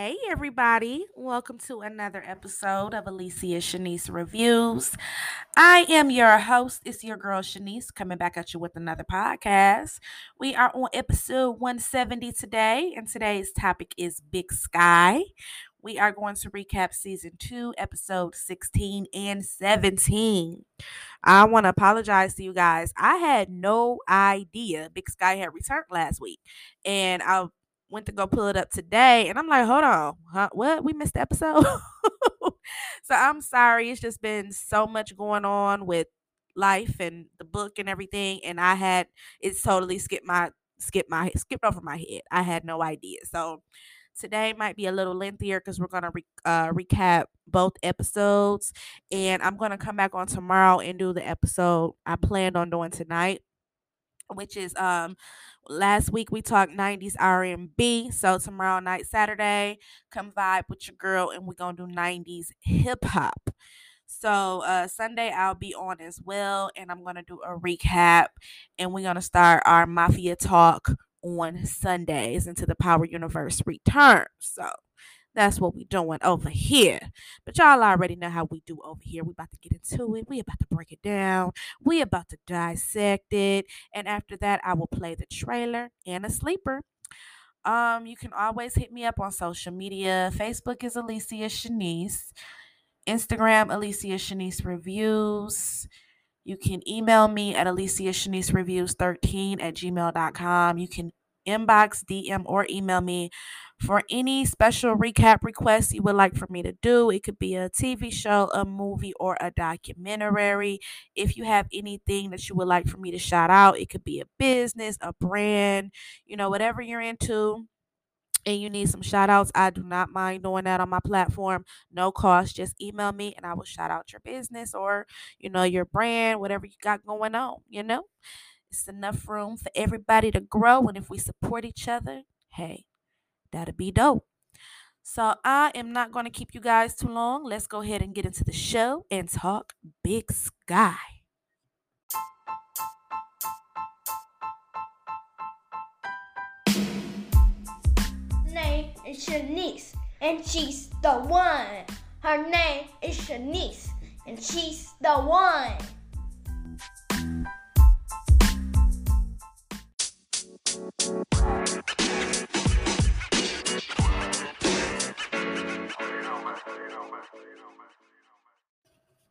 Hey everybody, welcome to another episode of Alicia Shanice Reviews. I am your host, it's your girl Shanice, coming back at you with another podcast. We are on episode 170 today, and today's topic is Big Sky. We are going to recap season 2, episode 16 and 17. I want to apologize to you guys. I had no idea Big Sky had returned last week, and I went to go pull it up today, and I'm like, hold on, huh? What? We missed the episode? So I'm sorry. It's just been so much going on with life and the book and everything, and I had it totally skipped over my head. I had no idea. So today might be a little lengthier because we're going to recap both episodes, and I'm going to come back on tomorrow and do the episode I planned on doing tonight, which is last week we talked 90s R&B. So tomorrow night, Saturday, come vibe with your girl, and we're going to do 90s hip-hop. So Sunday I'll be on as well, and I'm going to do a recap, and we're going to start our Mafia Talk on Sundays until the Power Universe returns. So that's what we're doing over here. But y'all already know how we do over here. We're about to get into it. We're about to break it down. We're about to dissect it. And after that, I will play the trailer and a sleeper. You can always hit me up on social media. Facebook is Alicia Shanice. Instagram, Alicia Shanice Reviews. You can email me at AliciaShaniceReviews13@gmail.com. You can inbox, DM, or email me for any special recap requests you would like for me to do. It could be a TV show, a movie, or a documentary. If you have anything that you would like for me to shout out, it could be a business, a brand, you know, whatever you're into and you need some shout outs, I do not mind doing that on my platform. No cost. Just email me and I will shout out your business or, you know, your brand, whatever you got going on, you know. It's enough room for everybody to grow. And if we support each other, hey, that'll be dope. So I am not going to keep you guys too long. Let's go ahead and get into the show and talk Big Sky. Name is Shanice, and she's the one. Her name is Shanice, and she's the one.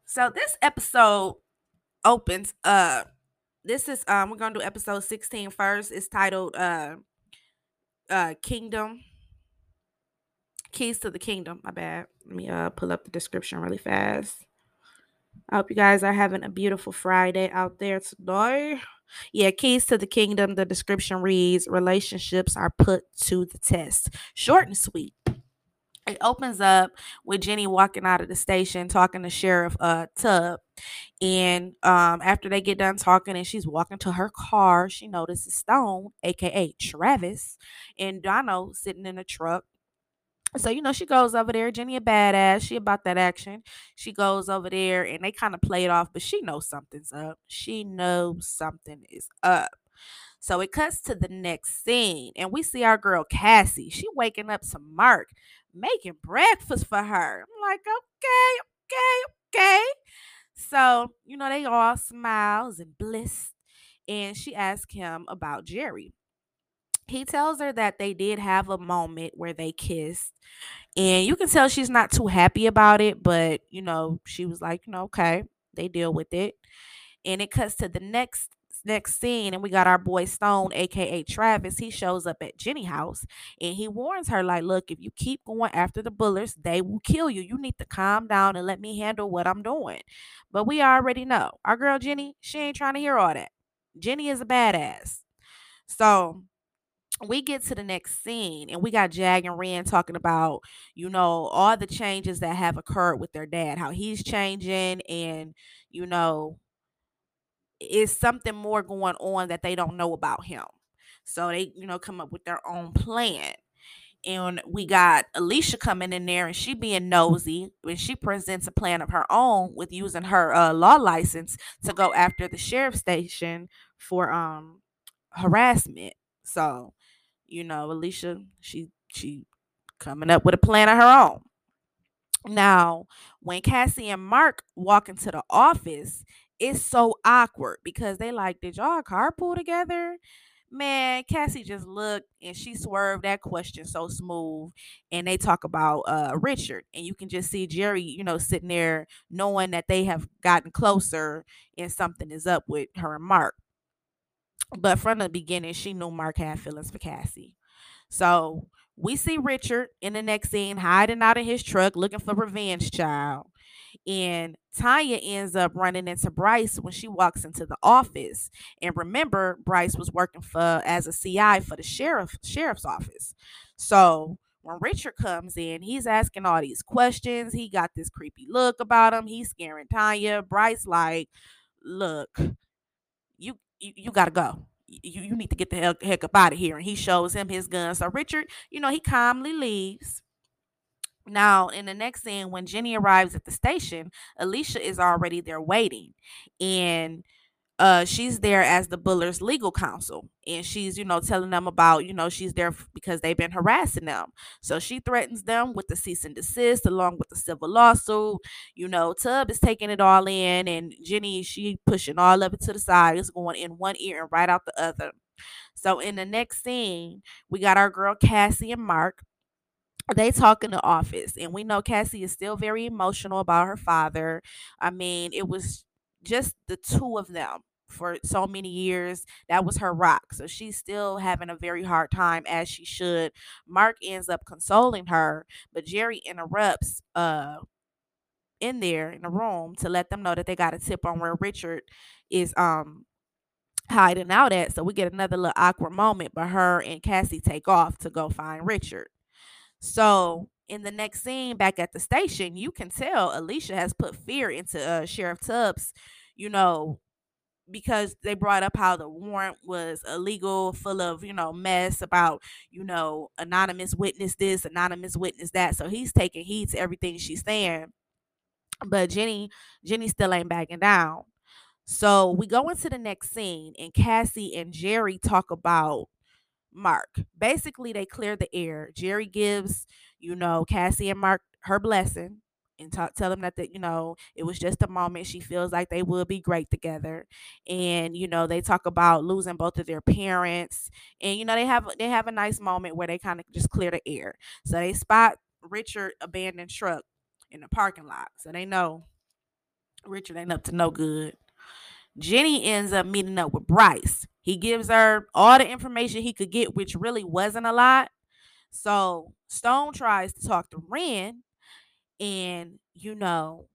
So this episode opens up. This is we're gonna do episode 16 first. It's titled Kingdom. Keys to the Kingdom. My bad. Let me pull up the description really fast. I hope you guys are having a beautiful Friday out there today. Yeah, Keys to the Kingdom. The description reads, relationships are put to the test. Short and sweet. It opens up with Jenny walking out of the station talking to Sheriff Tubb. And after they get done talking and she's walking to her car, she notices Stone, a.k.a. Travis, and Dono sitting in a truck. So, you know, she goes over there. Jenny a badass. She about that action. She goes over there and they kind of play it off, but she knows something's up. She knows something is up. So it cuts to the next scene, and we see our girl Cassie. She waking up to Mark, making breakfast for her. I'm like, okay. So, you know, they all smiles and bliss, and she asks him about Jerry. He tells her that they did have a moment where they kissed, and you can tell she's not too happy about it, but, you know, she was like, you know, okay, they deal with it. And it cuts to the next scene, and we got our boy Stone, aka Travis. He shows up at Jenny's house and he warns her, like, look, if you keep going after the Bullers, they will kill you. You need to calm down and let me handle what I'm doing. But we already know our girl Jenny, she ain't trying to hear all that. Jenny is a badass. So we get to the next scene, and we got Jag and Ren talking about, you know, all the changes that have occurred with their dad, how he's changing, and, you know, is something more going on that they don't know about him. So they, you know, come up with their own plan. And we got Alicia coming in there, and she being nosy when she presents a plan of her own with using her law license to go after the sheriff's station for harassment. So, you know, Alicia, she coming up with a plan of her own. Now, when Cassie and Mark walk into the office, it's so awkward because they like, did y'all carpool together? Man, Cassie just looked and she swerved that question so smooth. And they talk about Richard, and you can just see Jerry, you know, sitting there knowing that they have gotten closer and something is up with her and Mark. But from the beginning, she knew Mark had feelings for Cassie. So we see Richard in the next scene hiding out in his truck looking for revenge, child. And Tanya ends up running into Bryce when she walks into the office. And remember, Bryce was working as a CI for the sheriff's office. So when Richard comes in, he's asking all these questions. He got this creepy look about him. He's scaring Tanya. Bryce like, look, you got to go. You need to get the heck up out of here. And he shows him his gun. So Richard, you know, he calmly leaves. Now, in the next scene, when Jenny arrives at the station, Alicia is already there waiting. And she's there as the Bullers' legal counsel. And she's, you know, telling them about, you know, she's there because they've been harassing them. So she threatens them with the cease and desist along with the civil lawsuit. You know, Tubb is taking it all in. And Jenny, she pushing all of it to the side. It's going in one ear and right out the other. So in the next scene, we got our girl Cassie and Mark. They talk in the office, and we know Cassie is still very emotional about her father. I mean, it was just the two of them for so many years. That was her rock. So she's still having a very hard time, as she should. Mark ends up consoling her, but Jerry interrupts in there in the room to let them know that they got a tip on where Richard is hiding out at. So we get another little awkward moment, but her and Cassie take off to go find Richard. So in the next scene back at the station, you can tell Alicia has put fear into Sheriff Tubbs, you know, because they brought up how the warrant was illegal, full of, you know, mess about, you know, anonymous witness this, anonymous witness that. So he's taking heed to everything she's saying. But Jenny still ain't backing down. So we go into the next scene, and Cassie and Jerry talk about Mark. Basically, they clear the air. Jerry gives, you know, Cassie and Mark her blessing and tell them that, you know, it was just a moment. She feels like they will be great together. And, you know, they talk about losing both of their parents. And, you know, they have a nice moment where they kind of just clear the air. So they spot Richard abandoned truck in the parking lot. So they know Richard ain't up to no good. Jenny ends up meeting up with Bryce. He gives her all the information he could get, which really wasn't a lot. So Stone tries to talk to Ren and, you know,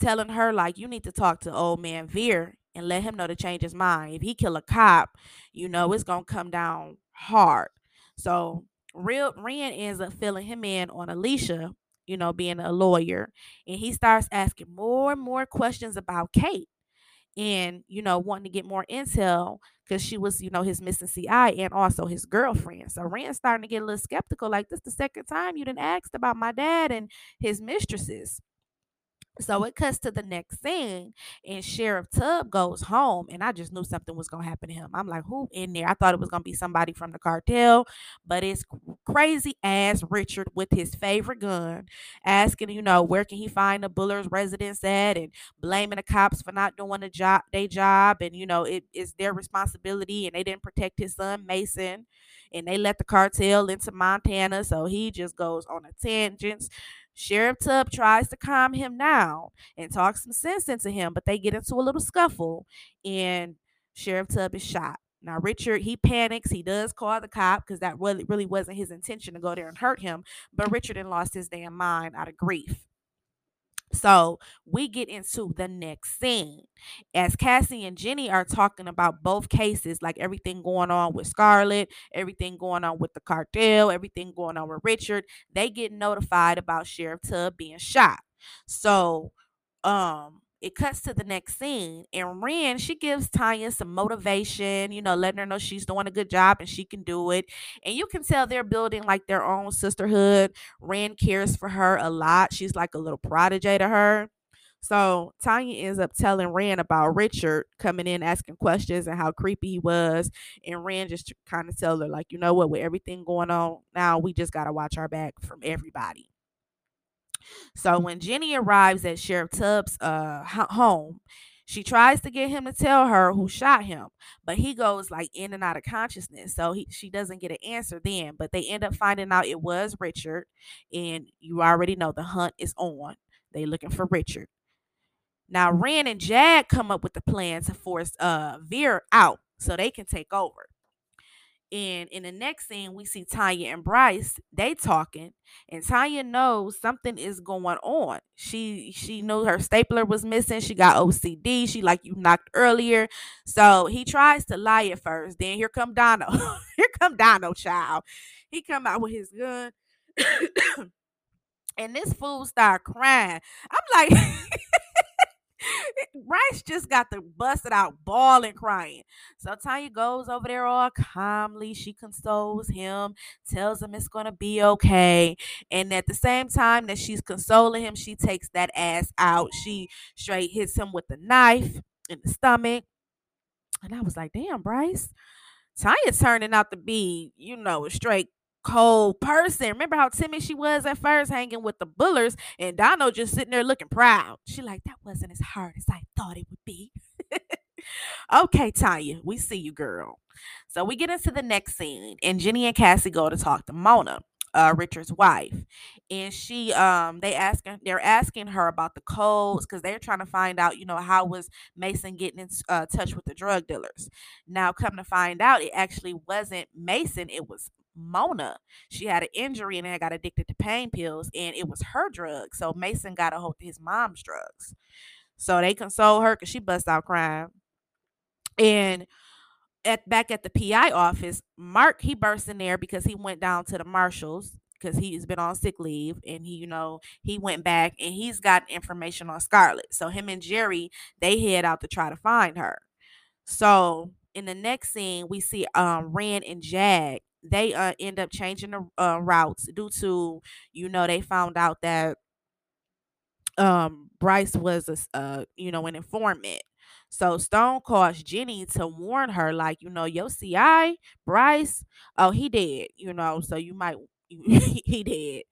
telling her, like, you need to talk to old man Veer and let him know to change his mind. If he kill a cop, you know, it's going to come down hard. So Ren ends up filling him in on Alicia, you know, being a lawyer. And he starts asking more and more questions about Kate. And, you know, wanting to get more intel because she was, you know, his missing CI and also his girlfriend. So Ren's starting to get a little skeptical, like, this the second time you done asked about my dad and his mistresses. So it cuts to the next scene, and Sheriff Tubb goes home, and I just knew something was going to happen to him. I'm like, who in there? I thought it was going to be somebody from the cartel, but it's crazy-ass Richard with his favorite gun, asking, you know, where can he find the Bullers' residence at, and blaming the cops for not doing their job, and, you know, it's their responsibility, and they didn't protect his son, Mason, and they let the cartel into Montana, so he just goes on a tangent. Sheriff Tubb tries to calm him down and talk some sense into him, but they get into a little scuffle, and Sheriff Tubb is shot. Now, Richard, he panics. He does call the cop because that really wasn't his intention to go there and hurt him, but Richard had lost his damn mind out of grief. So we get into the next scene as Cassie and Jenny are talking about both cases, like everything going on with Scarlett, everything going on with the cartel, everything going on with Richard. They get notified about Sheriff Tubb being shot. So it cuts to the next scene, and Ren, she gives Tanya some motivation, you know, letting her know she's doing a good job and she can do it. And you can tell they're building like their own sisterhood. Ren cares for her a lot. She's like a little protege to her. So Tanya ends up telling Ren about Richard coming in, asking questions and how creepy he was. And Ren just kind of tell her, like, you know what, with everything going on now, we just got to watch our back from everybody. So when Jenny arrives at Sheriff Tubbs' home, she tries to get him to tell her who shot him, but he goes like in and out of consciousness. So she doesn't get an answer then, but they end up finding out it was Richard. And you already know the hunt is on. They looking for Richard. Now, Ren and Jag come up with the plan to force Veer out so they can take over. And in the next scene, we see Tanya and Bryce, they talking, and Tanya knows something is going on. She knew her stapler was missing. She got OCD. She like, you knocked earlier. So he tries to lie at first. Then here come Dono. Here come Dono, child. He come out with his gun. And this fool start crying. I'm like... Bryce just got the busted out bawling, crying. So Tanya goes over there all calmly. She consoles him, tells him it's going to be okay. And at the same time that she's consoling him, she takes that ass out. She straight hits him with a knife in the stomach. And I was like, damn, Bryce. Tanya turning out to be, you know, a straight cold person. Remember how timid she was at first, hanging with the Bullers, and Dono just sitting there looking proud. She like, that wasn't as hard as I thought it would be. Okay, Tanya, we see you, girl. So we get into the next scene, and Jenny and Cassie go to talk to Mona, Richard's wife, and she they're asking her about the codes because they're trying to find out, you know, how was Mason getting in touch with the drug dealers. Now come to find out, it actually wasn't Mason, it was Mona. She had an injury and had got addicted to pain pills, and it was her drug. So Mason got a hold of his mom's drugs. So they console her because she bust out crying. And back at the PI office, Mark, he burst in there because he went down to the marshals because he's been on sick leave, and he, you know, he went back and he's got information on Scarlett. So him and Jerry, they head out to try to find her. So in the next scene, we see Ren and Jag. They end up changing the routes due to, you know, they found out that Bryce was, an informant. So Stone calls Jenny to warn her, like, you know, your CI, Bryce, oh, he dead, you know, so you might, he dead.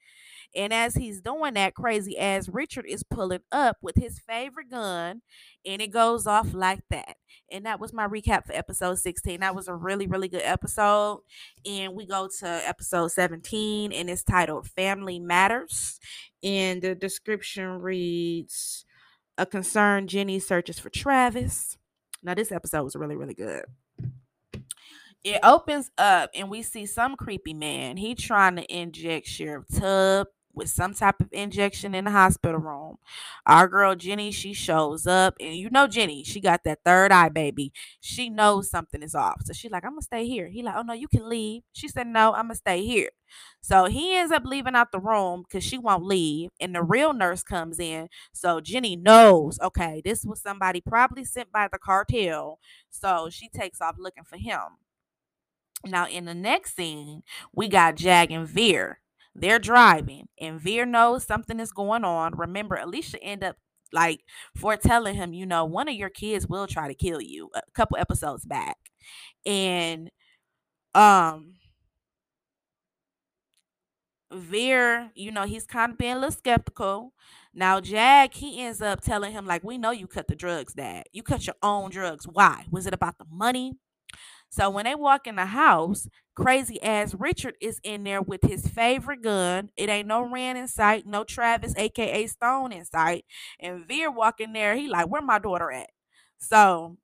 And as he's doing that, crazy ass Richard is pulling up with his favorite gun, and it goes off like that. And that was my recap for episode 16. That was a really, really good episode. And we go to episode 17, and it's titled Family Matters. And the description reads, a concerned Jenny searches for Travis. Now, this episode was really, really good. It opens up, and we see some creepy man. He trying to inject Sheriff Tubb with some type of injection in the hospital room. Our girl Jenny, she shows up, and you know Jenny, she got that third eye, baby. She knows something is off. So she like, I'm gonna stay here. He like, oh no, you can leave. She said, no, I'm gonna stay here. So he ends up leaving out the room because she won't leave, and the real nurse comes in. So Jenny knows, okay, this was somebody probably sent by the cartel. So she takes off looking for him. Now in the next scene, we got Jag and Veer. They're driving, and Veer knows something is going on. Remember, Alicia ended up like foretelling him, you know, one of your kids will try to kill you a couple episodes back. And Veer, you know, he's kind of being a little skeptical. Now Jag, he ends up telling him, like, we know you cut the drugs, Dad. You cut your own drugs. Why? Was it about the money? So when they walk in the house, crazy ass Richard is in there with his favorite gun. It ain't no Ren in sight, no Travis, aka Stone in sight. And Veer walk in there, he like, where my daughter at? So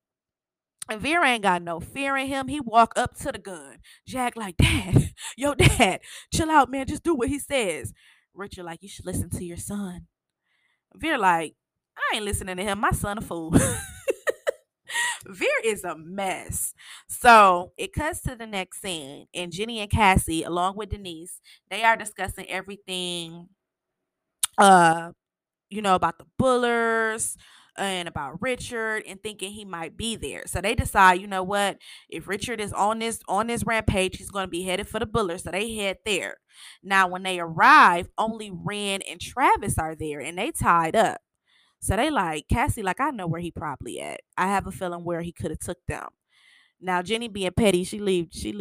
and Veer ain't got no fear in him. He walk up to the gun. Jack like, Dad, yo, Dad, chill out, man. Just do what he says. Richard like, you should listen to your son. Veer like, I ain't listening to him. My son a fool. Veer is a mess. So it cuts to the next scene, and Jenny and Cassie, along with Denise, they are discussing everything, you know, about the Bullers and about Richard, and thinking he might be there. So they decide, you know what, if Richard is on this rampage, he's going to be headed for the Bullers. So they head there. Now, when they arrive, only Ren and Travis are there, and they tied up. So they like, Cassie like, I know where he probably at. I have a feeling where he could have took them. Now Jenny being petty, she leave she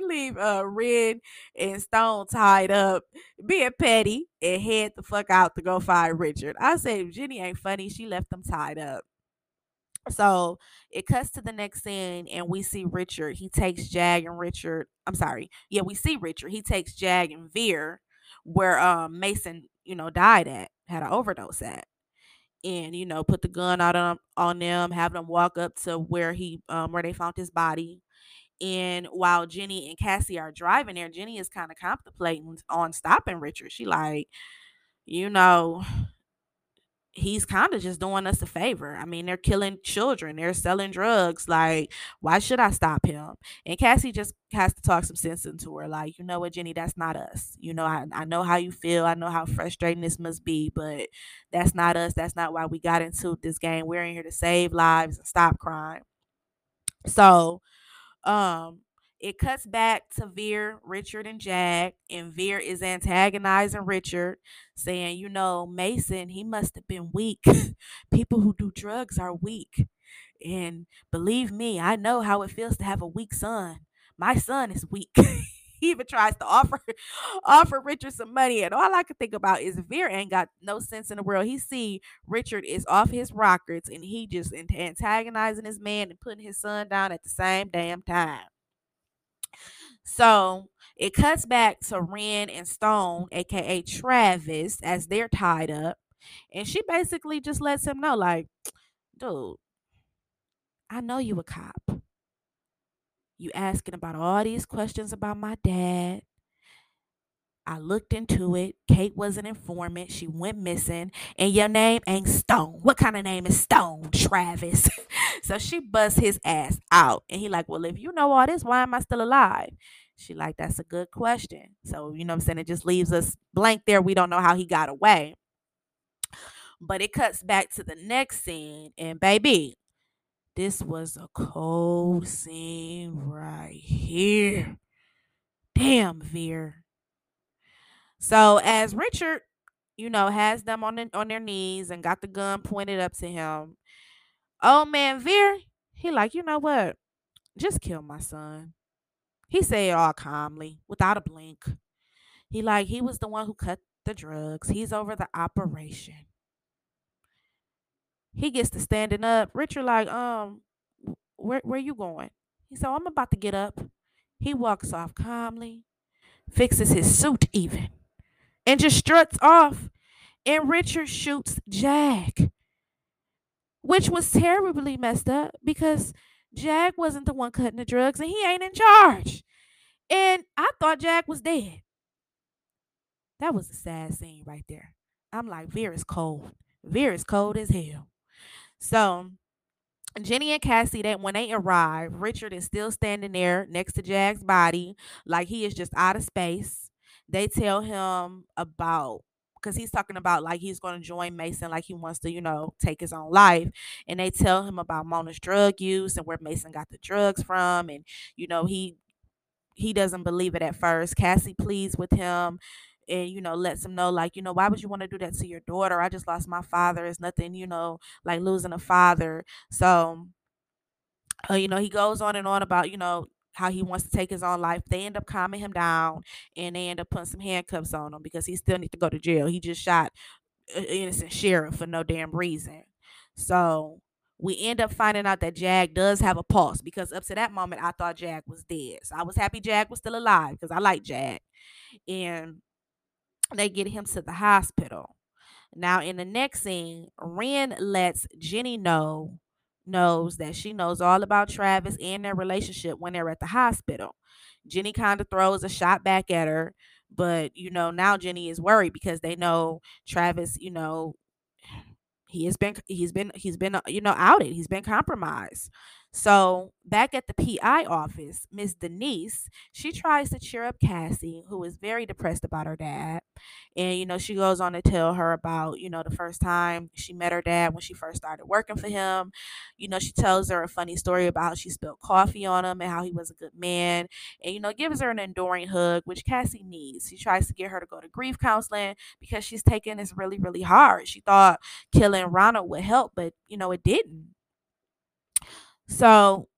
leave Ren and Stone tied up, being petty, and head the fuck out to go find Richard. I say if Jenny ain't funny, she left them tied up. So it cuts to the next scene and we see Richard. He takes Jag and Richard. I'm sorry. Yeah, we see Richard. He takes Jag and Veer where Mason, died at, had an overdose at. And, put the gun out on them, have them walk up to where he where they found his body. And while Jenny and Cassie are driving there, Jenny is kind of contemplating on stopping Richard. She like, he's kind of just doing us a favor. I mean, they're killing children. They're selling drugs. Like, why should I stop him? And Cassie just has to talk some sense into her. Like, you know what, Jenny, that's not us. I know how you feel. I know how frustrating this must be, but that's not us. That's not why we got into this game. We're in here to save lives and stop crime. So, it cuts back to Veer, Richard, and Jag, and Veer is antagonizing Richard, saying, Mason, he must have been weak. People who do drugs are weak. And believe me, I know how it feels to have a weak son. My son is weak. He even tries to offer Richard some money. And all I could think about is Veer ain't got no sense in the world. He see Richard is off his rockets and he just antagonizing his man and putting his son down at the same damn time. So it cuts back to Ren and Stone, aka Travis, as they're tied up. And she basically just lets him know, like, dude, I know you a cop. You asking about all these questions about my dad. I looked into it. Kate was an informant. She went missing. And your name ain't Stone. What kind of name is Stone, Travis? So she busts his ass out. And he like, well, if you know all this, why am I still alive? She like, that's a good question. So, it just leaves us blank there. We don't know how he got away. But it cuts back to the next scene. And baby, this was a cold scene right here. Damn, Veer. So as Richard, has them on their knees and got the gun pointed up to him, old man Veer, he like, you know what? Just kill my son. He said it all calmly, without a blink. He like, he was the one who cut the drugs. He's over the operation. He gets to standing up. Richard like, where you going? He said, I'm about to get up. He walks off calmly, fixes his suit even, and just struts off. And Richard shoots Jag, which was terribly messed up because Jag wasn't the one cutting the drugs and he ain't in charge. And I thought Jag was dead. That was a sad scene right there. I'm like, Veer is cold. Veer is cold as hell. So Jenny and Cassie, that when they arrive, Richard is still standing there next to Jag's body, like he is just out of space. They tell him about, because he's talking about like he's going to join Mason, like he wants to, take his own life. And they tell him about Mona's drug use and where Mason got the drugs from. And, he doesn't believe it at first. Cassie pleads with him and, lets him know, like, why would you want to do that to your daughter? I just lost my father. It's nothing, like losing a father. So, he goes on and on about, how he wants to take his own life. They end up calming him down and they end up putting some handcuffs on him because he still needs to go to jail. He just shot an innocent sheriff for no damn reason. So we end up finding out that Jag does have a pulse because up to that moment, I thought Jag was dead. So I was happy Jag was still alive because I like Jag. And they get him to the hospital. Now in the next scene, Ren lets Jenny knows that she knows all about Travis and their relationship when they're at the hospital. Jenny kind of throws a shot back at her, but now Jenny is worried because they know Travis, he has been outed. He's been compromised. So back at the PI office, Miss Denise, she tries to cheer up Cassie, who is very depressed about her dad. And, you know, she goes on to tell her about, you know, the first time she met her dad when she first started working for him. You know, she tells her a funny story about how she spilled coffee on him and how he was a good man. And, you know, gives her an enduring hug, which Cassie needs. She tries to get her to go to grief counseling because she's taking this really, really hard. She thought killing Ronald would help, but, you know, it didn't. So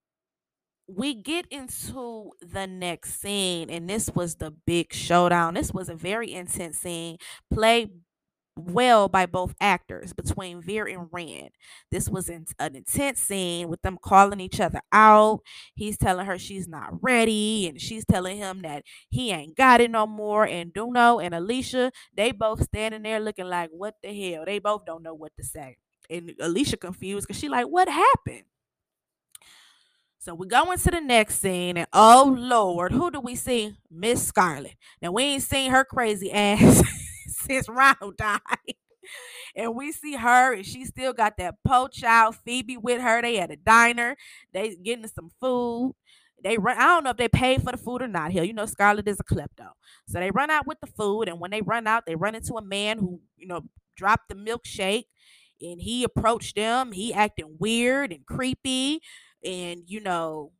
we get into the next scene, and this was the big showdown. This was a very intense scene, played well by both actors between Veer and Ren. This was an intense scene with them calling each other out. He's telling her she's not ready, and she's telling him that he ain't got it no more. And Dono and Alicia, they both standing there looking like, what the hell? They both don't know what to say. And Alicia confused because she like, what happened? So we go into the next scene, and oh Lord, who do we see? Miss Scarlett. Now we ain't seen her crazy ass since Ronald died. And we see her, and she still got that po child Phoebe with her. They at a diner. They getting some food. I don't know if they paid for the food or not. Hell, you know Scarlett is a klepto. So they run out with the food, and when they run out, they run into a man who, you know, dropped the milkshake, and he approached them. He acting weird and creepy. And, you know,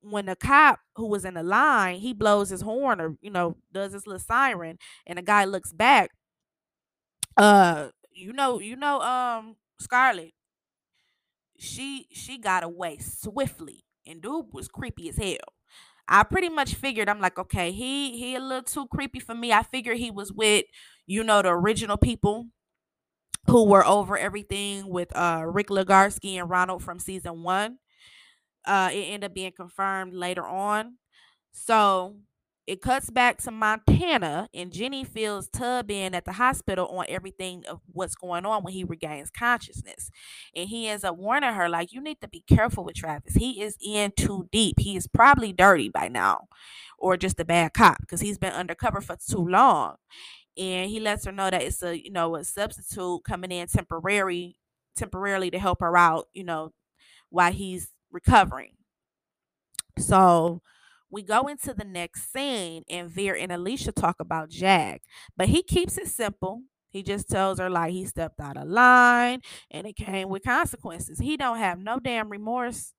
when the cop who was in the line, he blows his horn or, you know, does his little siren, and the guy looks back, Scarlett, she got away swiftly, and dude was creepy as hell. I pretty much figured, I'm like, okay, he a little too creepy for me. I figured he was with, you know, the original people who were over everything with Rick Ligarski and Ronald from season 1. It ended up being confirmed later on. So it cuts back to Montana, and Jenny fills Tubb in at the hospital on everything of what's going on when he regains consciousness. And he ends up warning her, like, you need to be careful with Travis. He is in too deep. He is probably dirty by now, or just a bad cop, because he's been undercover for too long. And he lets her know that it's a, you know, a substitute coming in temporarily to help her out, you know, while he's recovering. So we go into the next scene, and Veer and Alicia talk about Jag, but he keeps it simple. He just tells her, like, he stepped out of line and it came with consequences. He don't have no damn remorse.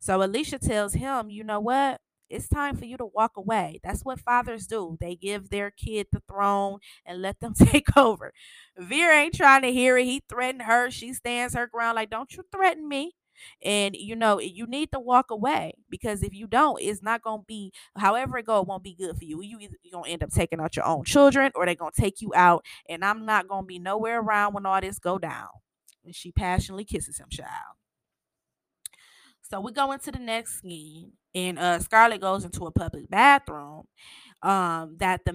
So Alicia tells him, you know what? It's time for you to walk away. That's what fathers do. They give their kid the throne and let them take over. Veer ain't trying to hear it. He threatened her. She stands her ground like, don't you threaten me. And, you know, you need to walk away, because if you don't, it's not going to be, however it go, it won't be good for you. You either going to end up taking out your own children, or they're going to take you out, and I'm not going to be nowhere around when all this go down. And she passionately kisses him, child. So we go into the next scene, and Scarlett goes into a public bathroom that the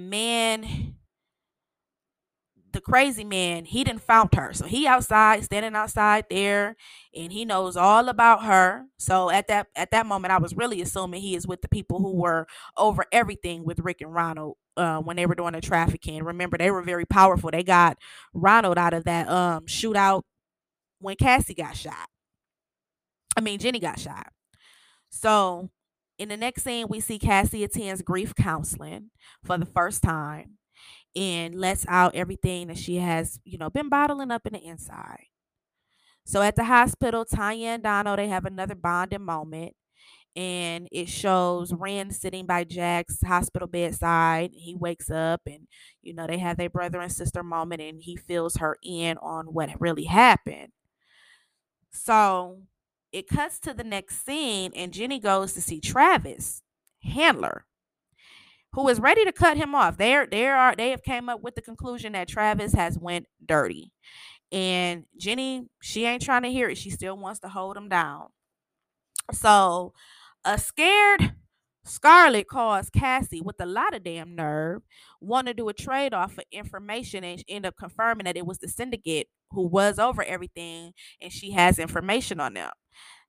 crazy man, he done found her. So he outside, standing outside there, and he knows all about her. So at that moment, I was really assuming he is with the people who were over everything with Rick and Ronald when they were doing the trafficking. Remember, they were very powerful. They got Ronald out of that shootout when Cassie got shot. Jenny got shot. So in the next scene, we see Cassie attends grief counseling for the first time and lets out everything that she has, you know, been bottling up in the inside. So at the hospital, Tanya and Dono, they have another bonding moment. And it shows Ren sitting by Jack's hospital bedside. He wakes up, and, you know, they have their brother and sister moment, and he fills her in on what really happened. So it cuts to the next scene, and Jenny goes to see Travis, handler, who is ready to cut him off. They have came up with the conclusion that Travis has went dirty. And Jenny, she ain't trying to hear it. She still wants to hold him down. So a scared Scarlett calls Cassie with a lot of damn nerve, want to do a trade-off for information, and end up confirming that it was the syndicate who was over everything, and she has information on them.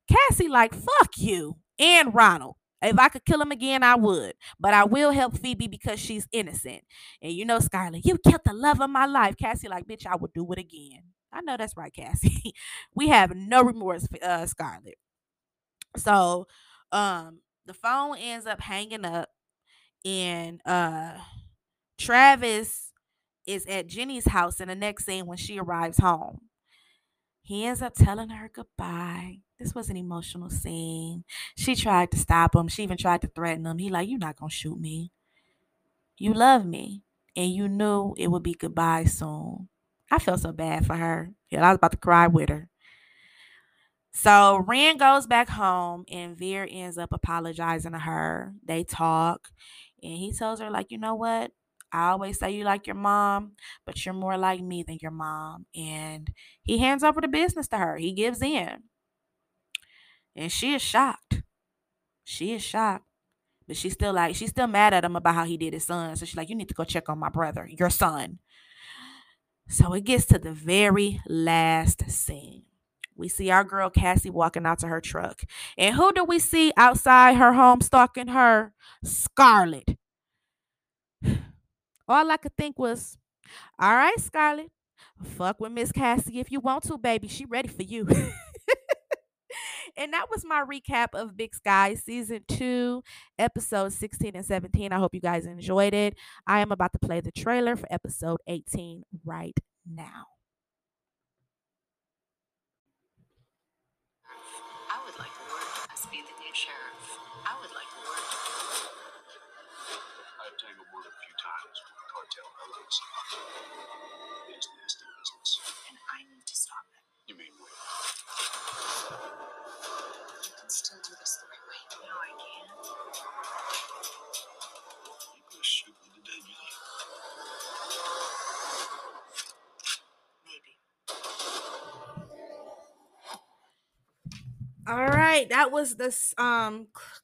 Cassie like, fuck you and Ronald. If I could kill him again, I would. But I will help Phoebe because she's innocent. And you know, Scarlett, you kept the love of my life. Cassie like, bitch, I would do it again. I know that's right, Cassie. We have no remorse for Scarlett. So the phone ends up hanging up, and Travis is at Jenny's house in the next scene when she arrives home. He ends up telling her goodbye. This was an emotional scene. She tried to stop him. She even tried to threaten him. He like, you're not going to shoot me. You love me. And you knew it would be goodbye soon. I felt so bad for her. Yeah, I was about to cry with her. So Ren goes back home and Veer ends up apologizing to her. They talk and he tells her, like, you know what? I always say you like your mom, but you're more like me than your mom. And he hands over the business to her. He gives in. And she is shocked. She is shocked. But she's still mad at him about how he did his son. So she's like, you need to go check on my brother, your son. So it gets to the very last scene. We see our girl Cassie walking out to her truck. And who do we see outside her home stalking her? Scarlett. All I could think was, all right, Scarlett, fuck with Miss Cassie if you want to, baby. She ready for you. And that was my recap of Big Sky Season 2, Episodes 16 and 17. I hope you guys enjoyed it. I am about to play the trailer for Episode 18 right now. I would like to work as be the new sheriff. I would like to work. I've tangled one a few times with the cartel elders. It is nasty business. And I need to stop it. You mean what? You can still do this the right way. No, I can't. You could shoot me today, you know. Maybe. All right, that was this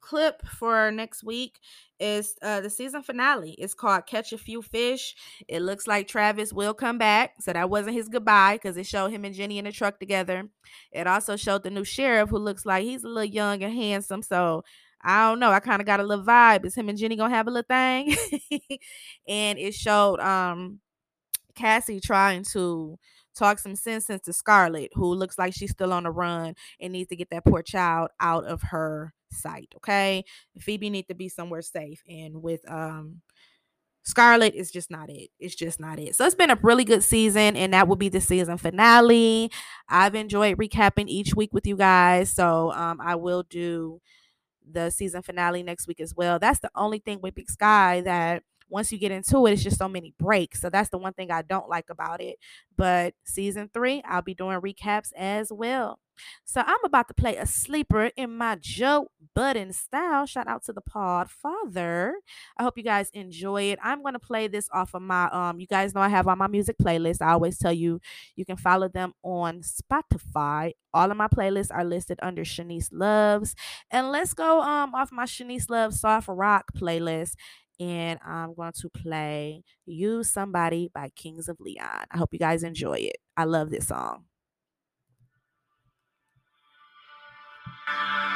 clip for next week. Is the season finale. It's called Catch a Few Fish. It looks like Travis will come back. So that wasn't his goodbye because it showed him and Jenny in the truck together. It also showed the new sheriff who looks like he's a little young and handsome. So I don't know. I kind of got a little vibe. Is him and Jenny going to have a little thing? And it showed Cassie trying to talk some sense into Scarlett, who looks like she's still on the run and needs to get that poor child out of her sight. Okay, Phoebe needs to be somewhere safe, and with Scarlett, it's just not it. It's just not it. So it's been a really good season, and that will be the season finale. I've enjoyed recapping each week with you guys, so I will do the season finale next week as well. That's the only thing with Big Sky that once you get into it, it's just so many breaks. So that's the one thing I don't like about it. But season 3, I'll be doing recaps as well. So I'm about to play a sleeper in my Joe Budden style. Shout out to the Podfather. I hope you guys enjoy it. I'm going to play this off of my, you guys know I have on my music playlist. I always tell you, you can follow them on Spotify. All of my playlists are listed under Shanice Loves. And let's go off my Shanice Loves Soft Rock playlist. And I'm going to play You Somebody by Kings of Leon. I hope you guys enjoy it. I love this song. Yeah.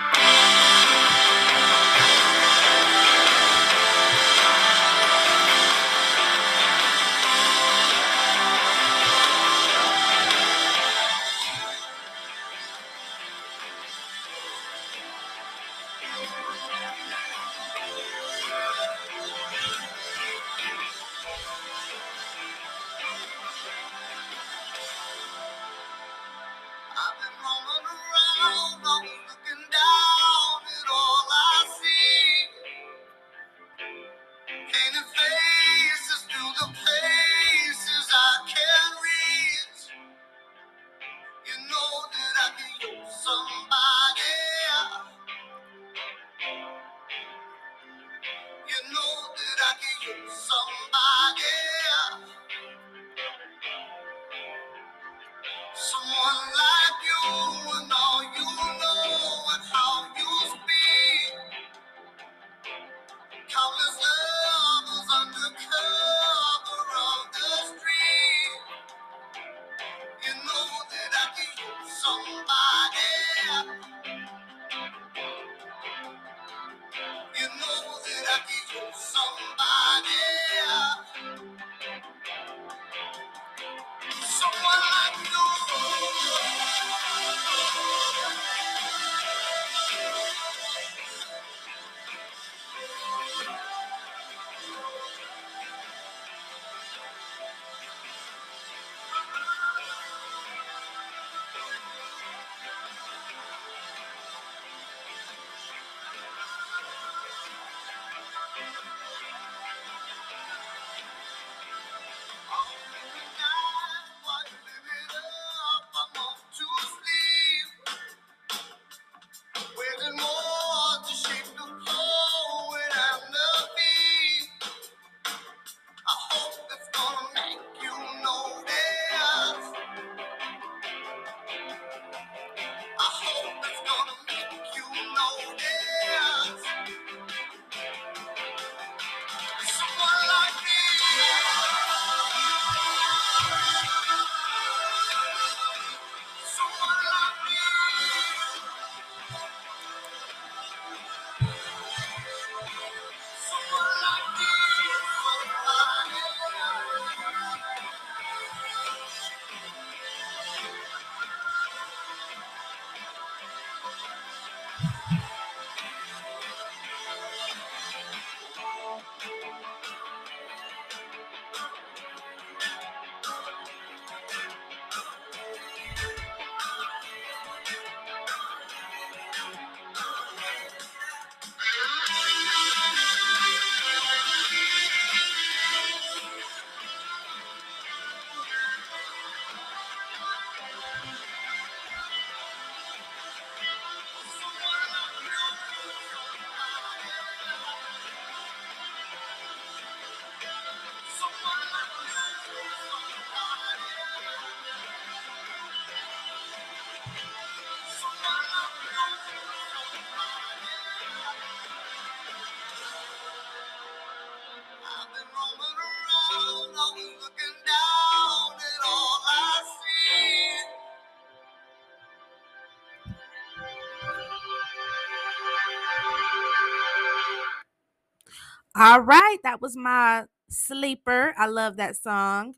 All right, that was my sleeper. I love that song.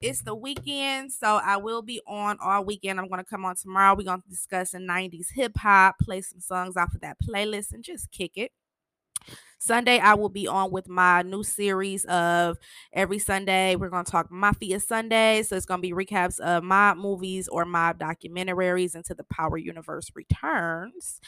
It's the weekend, so I will be on all weekend. I'm going to come on tomorrow. We're going to discuss the 90s hip-hop, play some songs off of that playlist, and just kick it. Sunday, I will be on with my new series of every Sunday. We're going to talk Mafia Sunday. So it's going to be recaps of mob movies or mob documentaries until the Power Universe returns.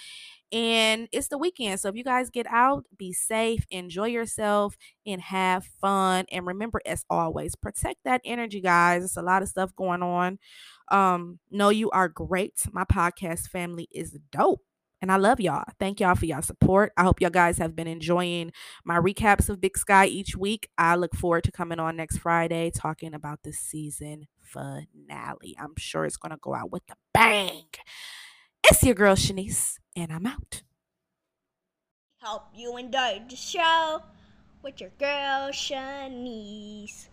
And it's the weekend. So if you guys get out, be safe, enjoy yourself, and have fun. And remember, as always, protect that energy, guys. It's a lot of stuff going on. Know you are great. My podcast family is dope. And I love y'all. Thank y'all for y'all support. I hope y'all guys have been enjoying my recaps of Big Sky each week. I look forward to coming on next Friday talking about the season finale. I'm sure it's going to go out with a bang. It's your girl, Shanice, and I'm out. Hope you enjoyed the show with your girl, Shanice.